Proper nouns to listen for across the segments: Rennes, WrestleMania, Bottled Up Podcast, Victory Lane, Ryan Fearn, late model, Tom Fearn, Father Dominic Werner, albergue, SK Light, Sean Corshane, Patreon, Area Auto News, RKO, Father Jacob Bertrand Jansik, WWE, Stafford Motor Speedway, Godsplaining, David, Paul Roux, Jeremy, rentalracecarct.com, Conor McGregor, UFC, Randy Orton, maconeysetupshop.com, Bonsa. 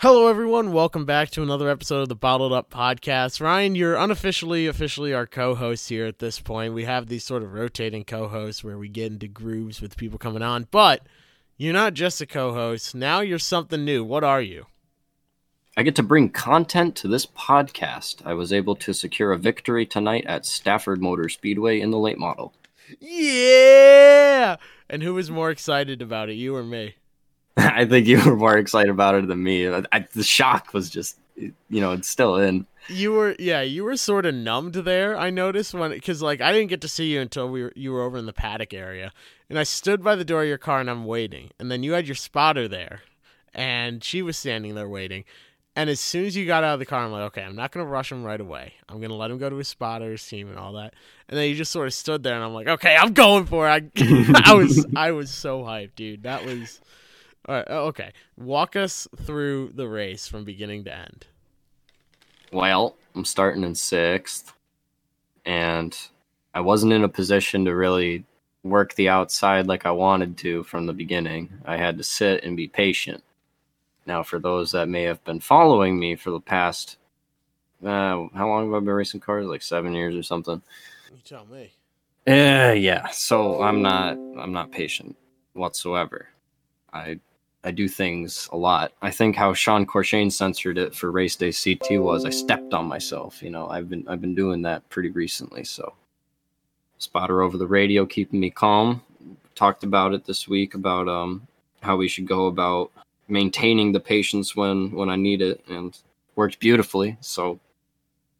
Hello, everyone. Welcome back to another episode of the Bottled Up Podcast. Ryan, you're officially our co-host here at this point. We have these sort of rotating co-hosts where we get into grooves with people coming on, but you're not just a co-host. Now you're something new. What are you? I get to bring content to this podcast. I was able to secure a victory tonight at Stafford Motor Speedway in the late model. Yeah! And who was more excited about it, you or me? I think you were more excited about it than me. The shock was just, it's still in. You were sort of numbed there. I noticed because I didn't get to see you until you were over in the paddock area, and I stood by the door of your car and I'm waiting. And then you had your spotter there, and she was standing there waiting. And as soon as you got out of the car, I'm like, okay, I'm not going to rush him right away. I'm going to let him go to his spotter's team and all that. And then you just sort of stood there, and I'm like, okay, I'm going for it. I was so hyped, dude. That was. All right, okay. Walk us through the race from beginning to end. Well, I'm starting in 6th, and I wasn't in a position to really work the outside like I wanted to from the beginning. I had to sit and be patient. Now, for those that may have been following me for the past, how long have I been racing cars? Like 7 years or something? You tell me. Yeah, so I'm not patient whatsoever. I do things a lot. I think how Sean Corshane censored it for race day CT was I stepped on myself. I've been doing that pretty recently. So spotter over the radio, keeping me calm. Talked about it this week about how we should go about maintaining the patience when I need it, and worked beautifully. So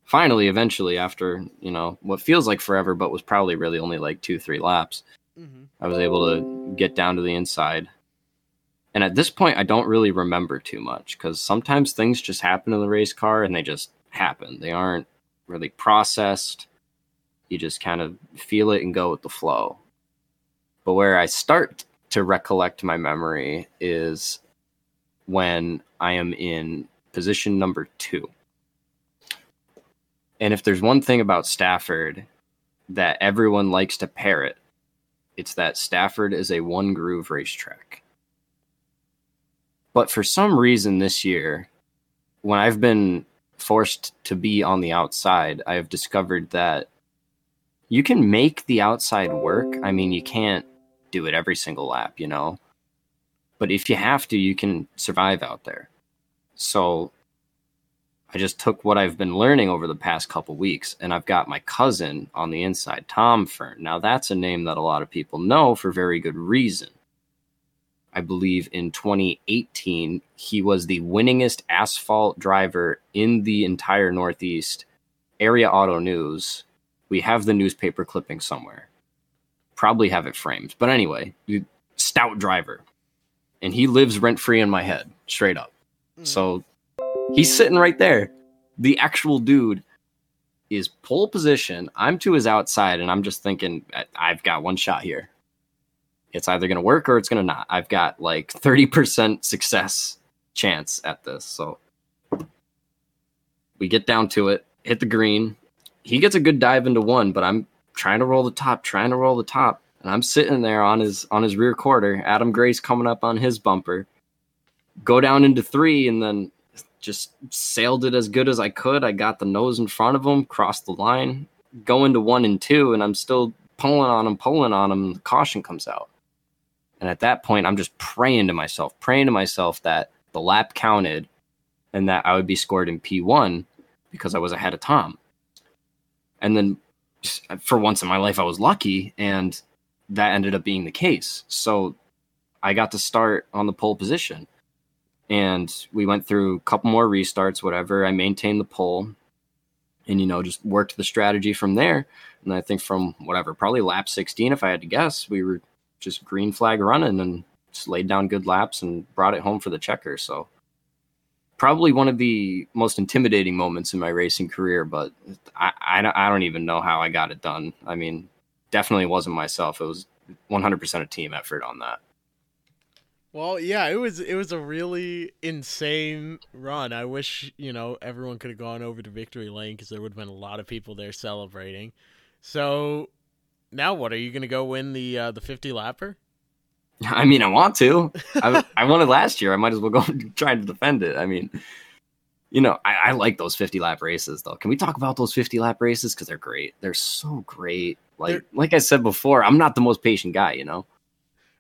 finally, eventually, after what feels like forever, but was probably really only like 2-3 laps, I was able to get down to the inside. And at this point, I don't really remember too much because sometimes things just happen in the race car and they just happen. They aren't really processed. You just kind of feel it and go with the flow. But where I start to recollect my memory is when I am in position number 2. And if there's one thing about Stafford that everyone likes to parrot, it's that Stafford is a one-groove racetrack. But for some reason this year, when I've been forced to be on the outside, I have discovered that you can make the outside work. I mean, you can't do it every single lap, But if you have to, you can survive out there. So I just took what I've been learning over the past couple weeks, and I've got my cousin on the inside, Tom Fearn. Now, that's a name that a lot of people know for very good reason. I believe in 2018, he was the winningest asphalt driver in the entire Northeast. Area Auto News. We have the newspaper clipping somewhere. Probably have it framed. But anyway, stout driver. And he lives rent-free in my head, straight up. So he's sitting right there. The actual dude is pole position. I'm to his outside, and I'm just thinking, I've got one shot here. It's either going to work or it's going to not. I've got like 30% success chance at this. So we get down to it, hit the green. He gets a good dive into 1, but I'm trying to roll the top. And I'm sitting there on his rear quarter. Adam Gray's coming up on his bumper. Go down into 3 and then just sailed it as good as I could. I got the nose in front of him, crossed the line, go into 1 and 2, and I'm still pulling on him, and the caution comes out. And at that point, I'm just praying to myself that the lap counted and that I would be scored in P1 because I was ahead of Tom. And then for once in my life, I was lucky, and that ended up being the case. So I got to start on the pole position. And we went through a couple more restarts, whatever. I maintained the pole and, just worked the strategy from there. And I think from probably lap 16, if I had to guess, we were just green flag running and just laid down good laps and brought it home for the checker. So probably one of the most intimidating moments in my racing career, but I don't even know how I got it done. I mean, definitely wasn't myself. It was 100% a team effort on that. Well, yeah, it was a really insane run. I wish, everyone could have gone over to victory lane because there would have been a lot of people there celebrating. So now what, are you going to go win the 50-lapper? I mean, I want to. I won it last year. I might as well go and try to defend it. I mean, you know, I like those 50-lap races, though. Can we talk about those 50-lap races? Because they're great. They're so great. Like I said before, I'm not the most patient guy, you know?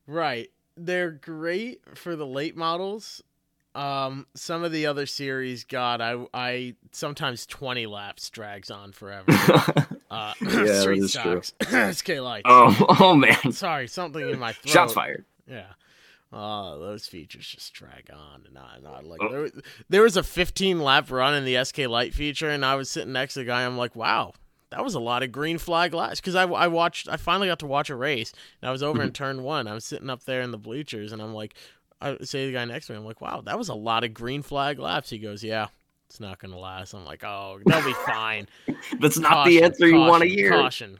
Right. They're great for the late models. Some of the other series, God, I sometimes 20 laps drags on forever. Yeah, street stocks, SK lights. Oh man, sorry, something in my throat. Shots fired. Yeah, those features just drag on and on and on. Like there was a 15 lap run in the SK light feature, and I was sitting next to the guy. I'm like, wow, that was a lot of green flag laps, because I finally got to watch a race, and I was over in turn one. I was sitting up there in the bleachers, and I'm like. I say to the guy next to me, I'm like, wow, that was a lot of green flag laps. He goes, yeah, it's not going to last. I'm like, oh, they'll be fine. That's not the answer you want to hear.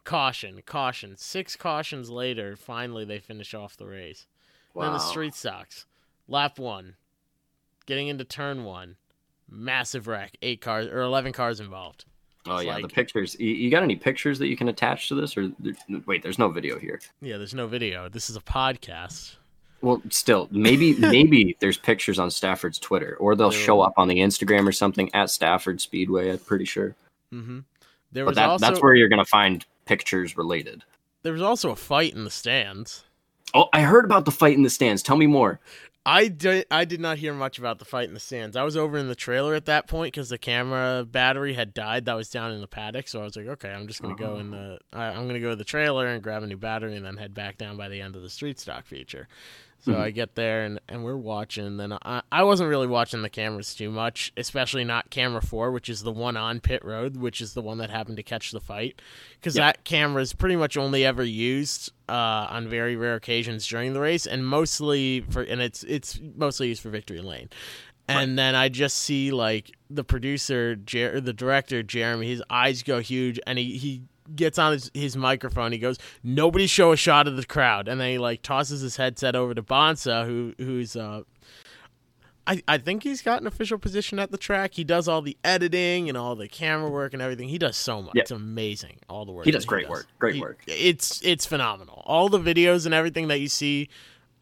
Caution. 6 cautions later, finally they finish off the race. Wow. Then the street stocks. Lap 1, getting into turn 1, massive wreck, 8 cars or 11 cars involved. Oh, yeah, like, the pictures. You got any pictures that you can attach to this? Or wait, there's no video here. Yeah, there's no video. This is a podcast. Well, still, maybe there's pictures on Stafford's Twitter, or they'll show up on the Instagram or something at Stafford Speedway. I'm pretty sure. Mm-hmm. That's where you're gonna find pictures related. There was also a fight in the stands. Oh, I heard about the fight in the stands. Tell me more. I did not hear much about the fight in the stands. I was over in the trailer at that point because the camera battery had died. That was down in the paddock, so I was like, okay, I'm just gonna go in the. I'm gonna go to the trailer and grab a new battery, and then head back down by the end of the street stock feature. So I get there and we're watching. Then I wasn't really watching the cameras too much, especially not camera 4, which is the one on pit road, which is the one that happened to catch the fight. Because that camera is pretty much only ever used on very rare occasions during the race, and mostly for it's mostly used for victory lane. And then I just see like the producer, the director Jeremy, his eyes go huge, and he gets on his microphone. He goes, nobody show a shot of the crowd. And then he like tosses his headset over to Bonsa, who's I think he's got an official position at the track. He does all the editing and all the camera work and everything. He does so much. Yeah. It's amazing. All the work. He does great work. It's phenomenal. All the videos and everything that you see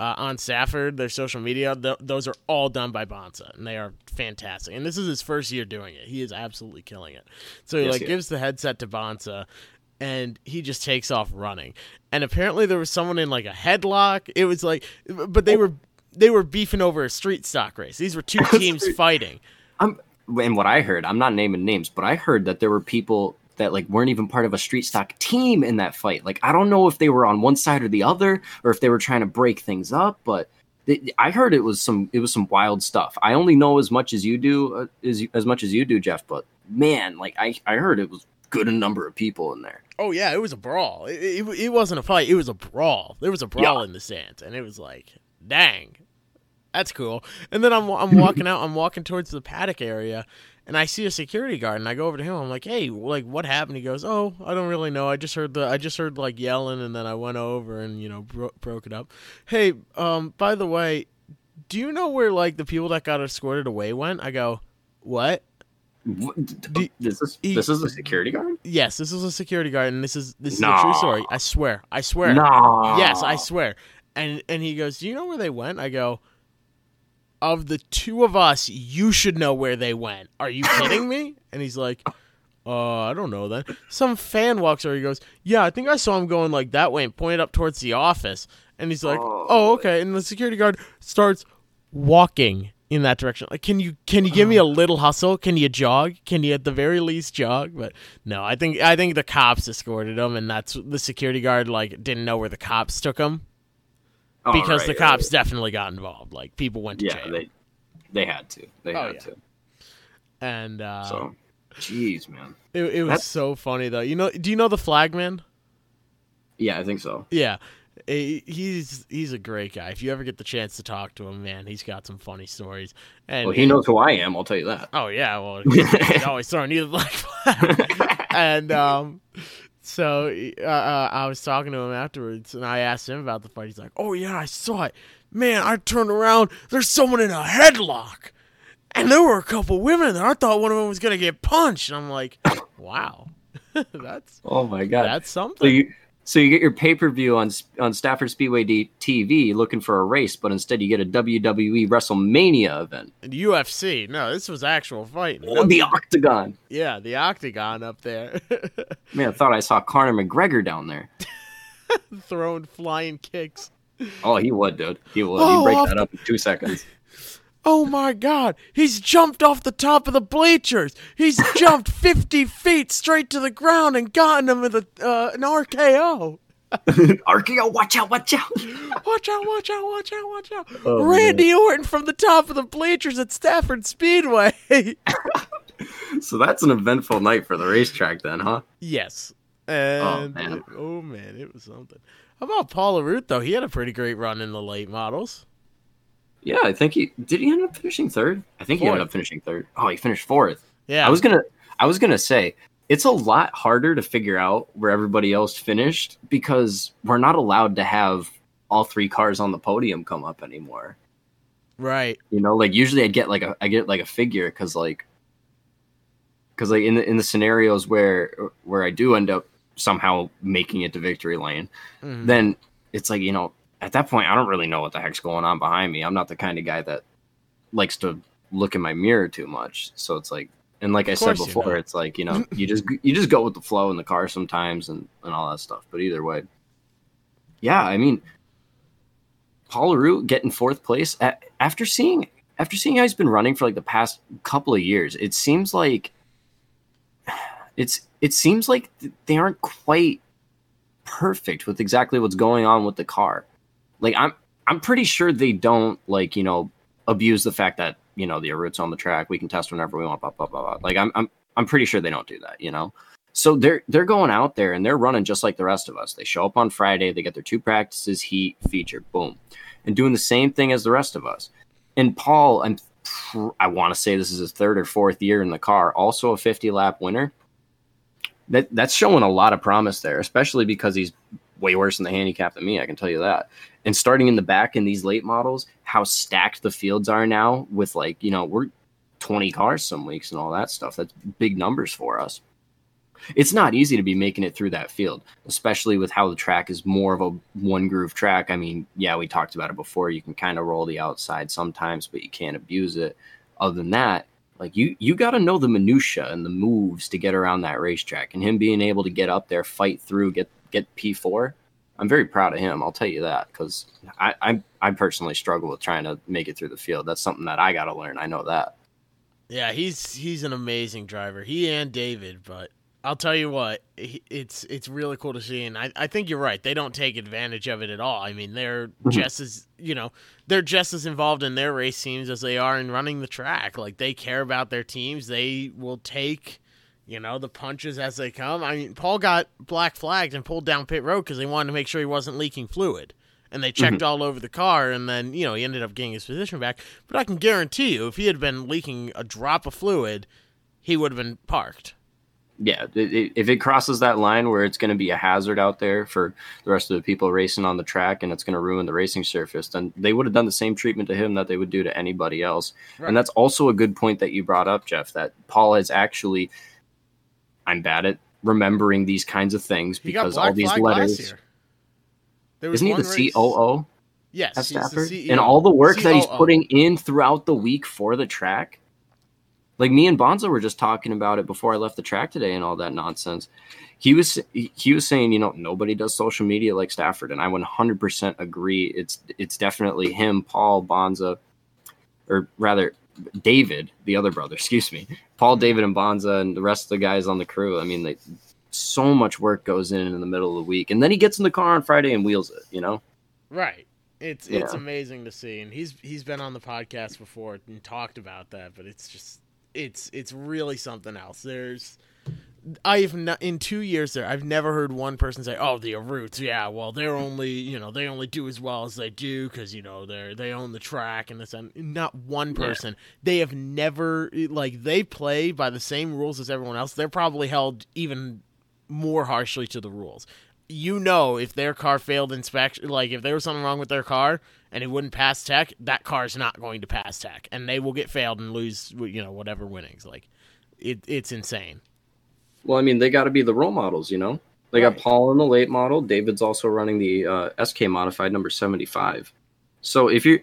on Stafford, their social media, those are all done by Bonsa, and they are fantastic. And this is his first year doing it. He is absolutely killing it. So he gives the headset to Bonsa, and he just takes off running. And apparently there was someone in like a headlock. It was like, but they were beefing over a street stock race. These were two teams fighting. And what I heard, I'm not naming names, but I heard that there were people that like weren't even part of a street stock team in that fight. Like, I don't know if they were on one side or the other, or if they were trying to break things up, but I heard it was some wild stuff. I only know as much as you do, Jeff, but man, like I heard it was good a number of people in there. Oh yeah, it was a brawl. It wasn't a fight, it was a brawl. There was a brawl in the stands, and it was like, dang, that's cool. And then I'm walking out, I'm walking towards the paddock area, and I see a security guard, and I go over to him. I'm like, hey, like, what happened? He goes, oh, I don't really know. I just heard like yelling, and then I went over and, you know, broke it up. Hey, by the way, do you know where like the people that got escorted away went? I go, what? This is a security guard? Yes, this is a security guard, and this is a true story. I swear. No. Yes, I swear. And he goes, do you know where they went? I go, of the two of us, you should know where they went. Are you kidding me? And he's like, I don't know that. Some fan walks over, he goes, yeah, I think I saw him going like that way, and pointed up towards the office. And he's like, oh okay. And the security guard starts walking in that direction. Like, can you give me a little hustle? Can you jog? Can you at the very least jog? But no, I think the cops escorted him, and that's the security guard like didn't know where the cops took him. Because the cops definitely got involved. Like, people went to jail. They had to. They had to. And so, jeez, man, it was so funny though. You know, do you know the Flagman? Yeah, I think so. Yeah, he's a great guy. If you ever get the chance to talk to him, man, he's got some funny stories. And he knows who I am. I'll tell you that. Oh yeah, well, he's always throwing you the black flag. And so I was talking to him afterwards, and I asked him about the fight. He's like, oh yeah, I saw it. Man, I turned around. There's someone in a headlock. And there were a couple women there. I thought one of them was going to get punched. And I'm like, wow. That's something. So you, So you get your pay-per-view on Stafford Speedway TV looking for a race, but instead you get a WWE WrestleMania event. And UFC. No, this was actual fighting. Oh, the Octagon. Yeah, the Octagon up there. Man, I thought I saw Conor McGregor down there. Throwing flying kicks. Oh, he would, dude. He would. Oh, he'd break that up in 2 seconds. Oh, my God. He's jumped off the top of the bleachers. He's jumped 50 feet straight to the ground and gotten him with an RKO. RKO, watch out, watch out. Watch out, watch out, watch out, watch out. Oh, Randy Orton from the top of the bleachers at Stafford Speedway. So that's an eventful night for the racetrack then, huh? Yes. And oh, man, it was something. How about Paul Roux, though? He had a pretty great run in the late models. Yeah, I think he end up finishing third? I think fourth. He ended up finishing third. Oh, he finished fourth. Yeah. I was gonna say it's a lot harder to figure out where everybody else finished because we're not allowed to have all three cars on the podium come up anymore. Right. You know, like usually I get like a figure because in the scenarios where I do end up somehow making it to victory lane, then it's like, you know, at that point, I don't really know what the heck's going on behind me. I'm not the kind of guy that likes to look in my mirror too much. So it's like, and like I said before, you know, it's like, you know, you just go with the flow in the car sometimes and all that stuff. But either way, yeah, I mean, Paul Roux getting fourth place after seeing how he's been running for like the past couple of years, it seems like they aren't quite perfect with exactly what's going on with the car. Like I'm pretty sure they don't, like, you know, abuse the fact that, you know, the Arut's on the track, we can test whenever we want, blah blah blah blah. Like I'm pretty sure they don't do that, you know. So they're going out there and they're running just like the rest of us. They show up on Friday, they get their 2 practices, heat, feature, boom, and doing the same thing as the rest of us. And Paul, I want to say this is his 3rd or 4th year in the car, also a 50 lap winner. That's showing a lot of promise there, especially because he's way worse in the handicap than me, I can tell you that. And starting in the back in these late models, how stacked the fields are now with, like, you know, we're 20 cars some weeks and all that stuff. That's big numbers for us. It's not easy to be making it through that field, especially with how the track is more of a one groove track. I mean, yeah, we talked about it before. You can kind of roll the outside sometimes, but you can't abuse it. Other than that, like, you got to know the minutia and the moves to get around that racetrack, and him being able to get up there, fight through, get P4. I'm very proud of him, I'll tell you that, because I personally struggle with trying to make it through the field. That's something that I got to learn. I know that. Yeah, he's an amazing driver. He and David, but I'll tell you what, it's really cool to see, and I think you're right. They don't take advantage of it at all. I mean, they're just as, you know, they're just as involved in their race teams as they are in running the track. Like, they care about their teams. They will take, you know, the punches as they come. I mean, Paul got black flagged and pulled down pit road because they wanted to make sure he wasn't leaking fluid. And they checked all over the car, and then, you know, he ended up getting his position back. But I can guarantee you, if he had been leaking a drop of fluid, he would have been parked. Yeah, if it crosses that line where it's going to be a hazard out there for the rest of the people racing on the track and it's going to ruin the racing surface, then they would have done the same treatment to him that they would do to anybody else. Right. And that's also a good point that you brought up, Jeff, that Paul has actually... I'm bad at remembering these kinds of things because all these letters. Isn't he the race... COO? Yes, he's the CEO. And all the work that he's putting in throughout the week for the track. Like, me and Bonsa were just talking about it before I left the track today and all that nonsense. He was saying, you know, nobody does social media like Stafford, and I 100% agree. It's definitely him, Paul, Bonsa, or rather David, the other brother, excuse me, Paul, David, and Bonsa, and the rest of the guys on the crew. I mean, so much work goes in the middle of the week, and then he gets in the car on Friday and wheels it, you know? Right. It's amazing to see, and he's been on the podcast before and talked about that, but it's just it's really something else. In 2 years there, I've never heard one person say, "Oh, the Arut's, yeah, well, they're only, you know, they only do as well as they do because, you know, they own the track and this." And not one person. Yeah. They have never, like, they play by the same rules as everyone else. They're probably held even more harshly to the rules. You know, if their car failed inspection, like if there was something wrong with their car and it wouldn't pass tech, that car's not going to pass tech, and they will get failed and lose, you know, whatever winnings. Like, it's insane. Well, I mean, they got to be the role models, you know? They got Paul in the late model. David's also running the SK modified number 75. So if you're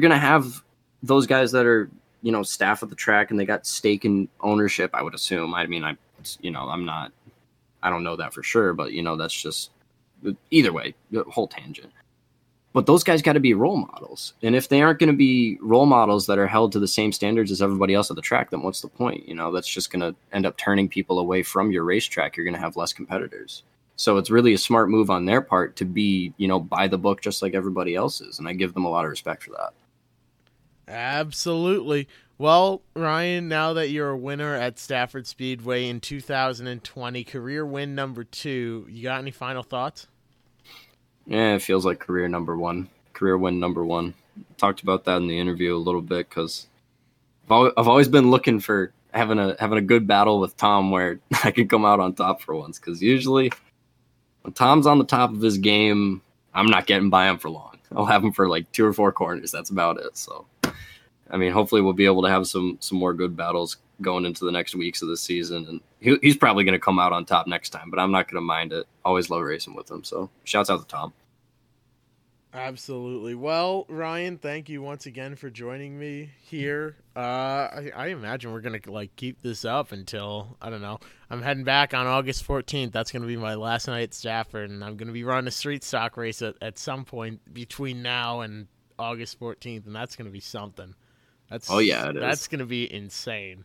going to have those guys that are, you know, staff at the track and they got stake in ownership, I would assume. I mean, I don't know that for sure, but you know, that's just either way, the whole tangent. But those guys got to be role models. And if they aren't going to be role models that are held to the same standards as everybody else at the track, then what's the point? You know, that's just going to end up turning people away from your racetrack. You're going to have less competitors. So it's really a smart move on their part to be, you know, by the book just like everybody else is. And I give them a lot of respect for that. Absolutely. Well, Ryan, now that you're a winner at Stafford Speedway in 2020, career win number 2, you got any final thoughts? Yeah, it feels like career win number one. Talked about that in the interview a little bit because I've always been looking for having a good battle with Tom where I could come out on top for once. Because usually when Tom's on the top of his game, I'm not getting by him for long. I'll have him for like 2 or 4 corners. That's about it. So, I mean, hopefully we'll be able to have some more good battles going into the next weeks of the season, and he's probably going to come out on top next time, but I'm not going to mind it. Always love racing with him. So shouts out to Tom. Absolutely. Well, Ryan, thank you once again for joining me here. I imagine we're going to keep this up until, I don't know, I'm heading back on August 14th. That's going to be my last night at Stafford, and I'm going to be running a street stock race at some point between now and August 14th. And that's going to be something. That's going to be insane.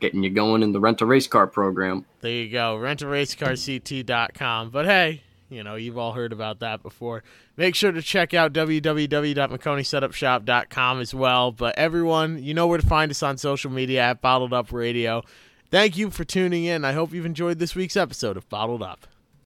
Getting you going in the Rent-A-Race-Car program. There you go, rentalracecarct.com. But hey, you know, you've all heard about that before. Make sure to check out www.maconeysetupshop.com as well. But everyone, you know where to find us on social media at Bottled Up Radio. Thank you for tuning in. I hope you've enjoyed this week's episode of Bottled Up.